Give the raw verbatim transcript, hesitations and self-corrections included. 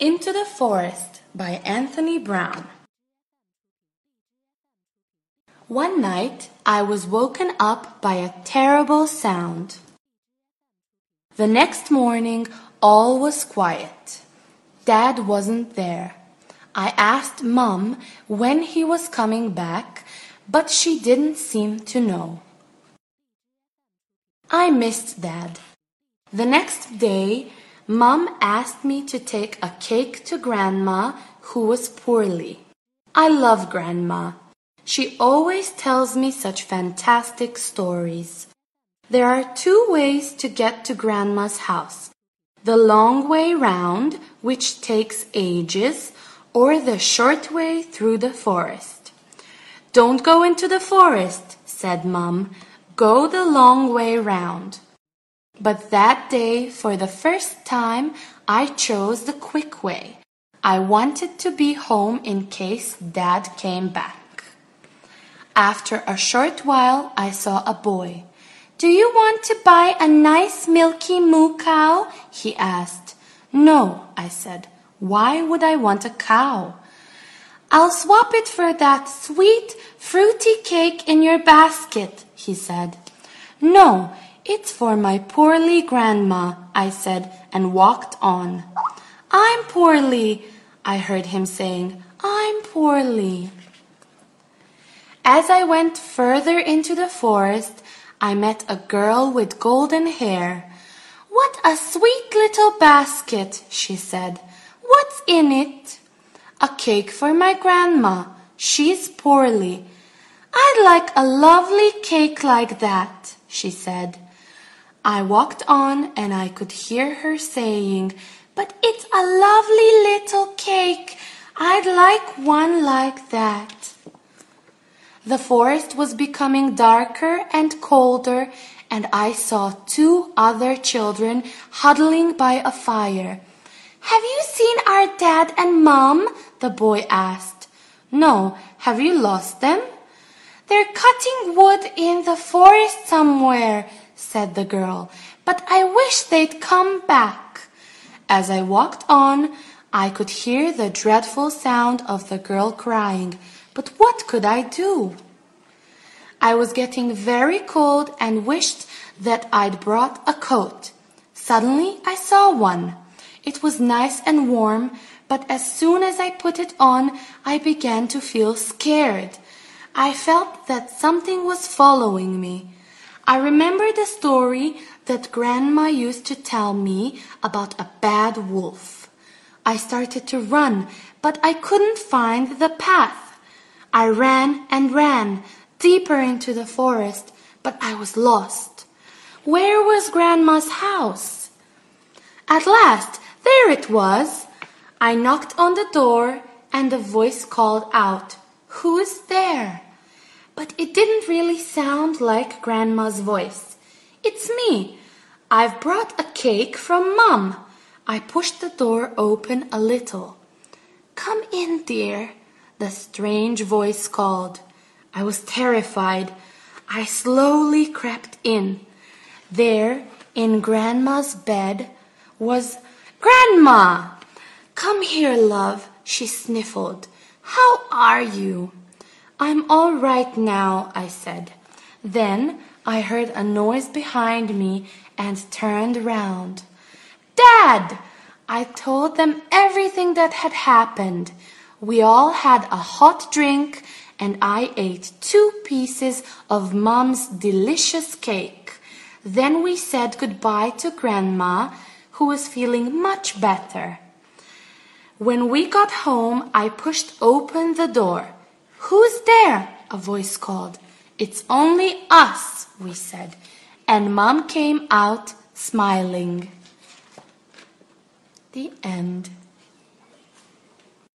Into the Forest by Anthony Brown. One night I was woken up by a terrible sound. The next morning all was quiet. Dad wasn't there. I asked Mum when he was coming back, but she didn't seem to know. I missed Dad. The next day Mum asked me to take a cake to Grandma, who was poorly. I love Grandma. She always tells me such fantastic stories. There are two ways to get to Grandma's house: the long way round, which takes ages, or the short way through the forest. "Don't go into the forest," said Mum. "Go the long way round." But that day, for the first time, I chose the quick way. I wanted to be home in case Dad came back. After a short while, I saw a boy. "Do you want to buy a nice milky moo cow?" he asked. "No," I said. "Why would I want a cow?" "I'll swap it for that sweet, fruity cake in your basket," he said. "No, it's for my poorly grandma," I said, and walked on. "I'm poorly," I heard him saying. "I'm poorly." As I went further into the forest, I met a girl with golden hair. "What a sweet little basket," she said. "What's in it?" "A cake for my grandma. She's poorly." "I'd like a lovely cake like that," she said. I walked on, and I could hear her saying, "But it's a lovely little cake. I'd like one like that." The forest was becoming darker and colder, and I saw two other children huddling by a fire. "Have you seen our dad and Mom?" the boy asked. "No. Have you lost them?" "They're cutting wood in the forest somewhere," said the girl, "but I wish they'd come back." As I walked on, I could hear the dreadful sound of the girl crying, but what could I do? I was getting very cold and wished that I'd brought a coat. Suddenly I saw one. It was nice and warm, but as soon as I put it on, I began to feel scared. I felt that something was following me. I remembered a story that Grandma used to tell me about a bad wolf. I started to run, but I couldn't find the path. I ran and ran, deeper into the forest, but I was lost. Where was Grandma's house? At last, there it was. I knocked on the door, and a voice called out, "Who's there?" But it didn't really sound like Grandma's voice. "It's me. I've brought a cake from Mum." I pushed the door open a little. "Come in, dear," the strange voice called. I was terrified. I slowly crept in. There, in Grandma's bed, was Grandma. "Come here, love," she sniffled. "How are you?" "I'm all right now," I said. Then I heard a noise behind me and turned round. "Dad!" I told them everything that had happened. We all had a hot drink, and I ate two pieces of Mum's delicious cake. Then we said goodbye to Grandma, who was feeling much better. When we got home, I pushed open the door. "Who's there?" a voice called. "It's only us," we said, and Mum came out smiling. The end.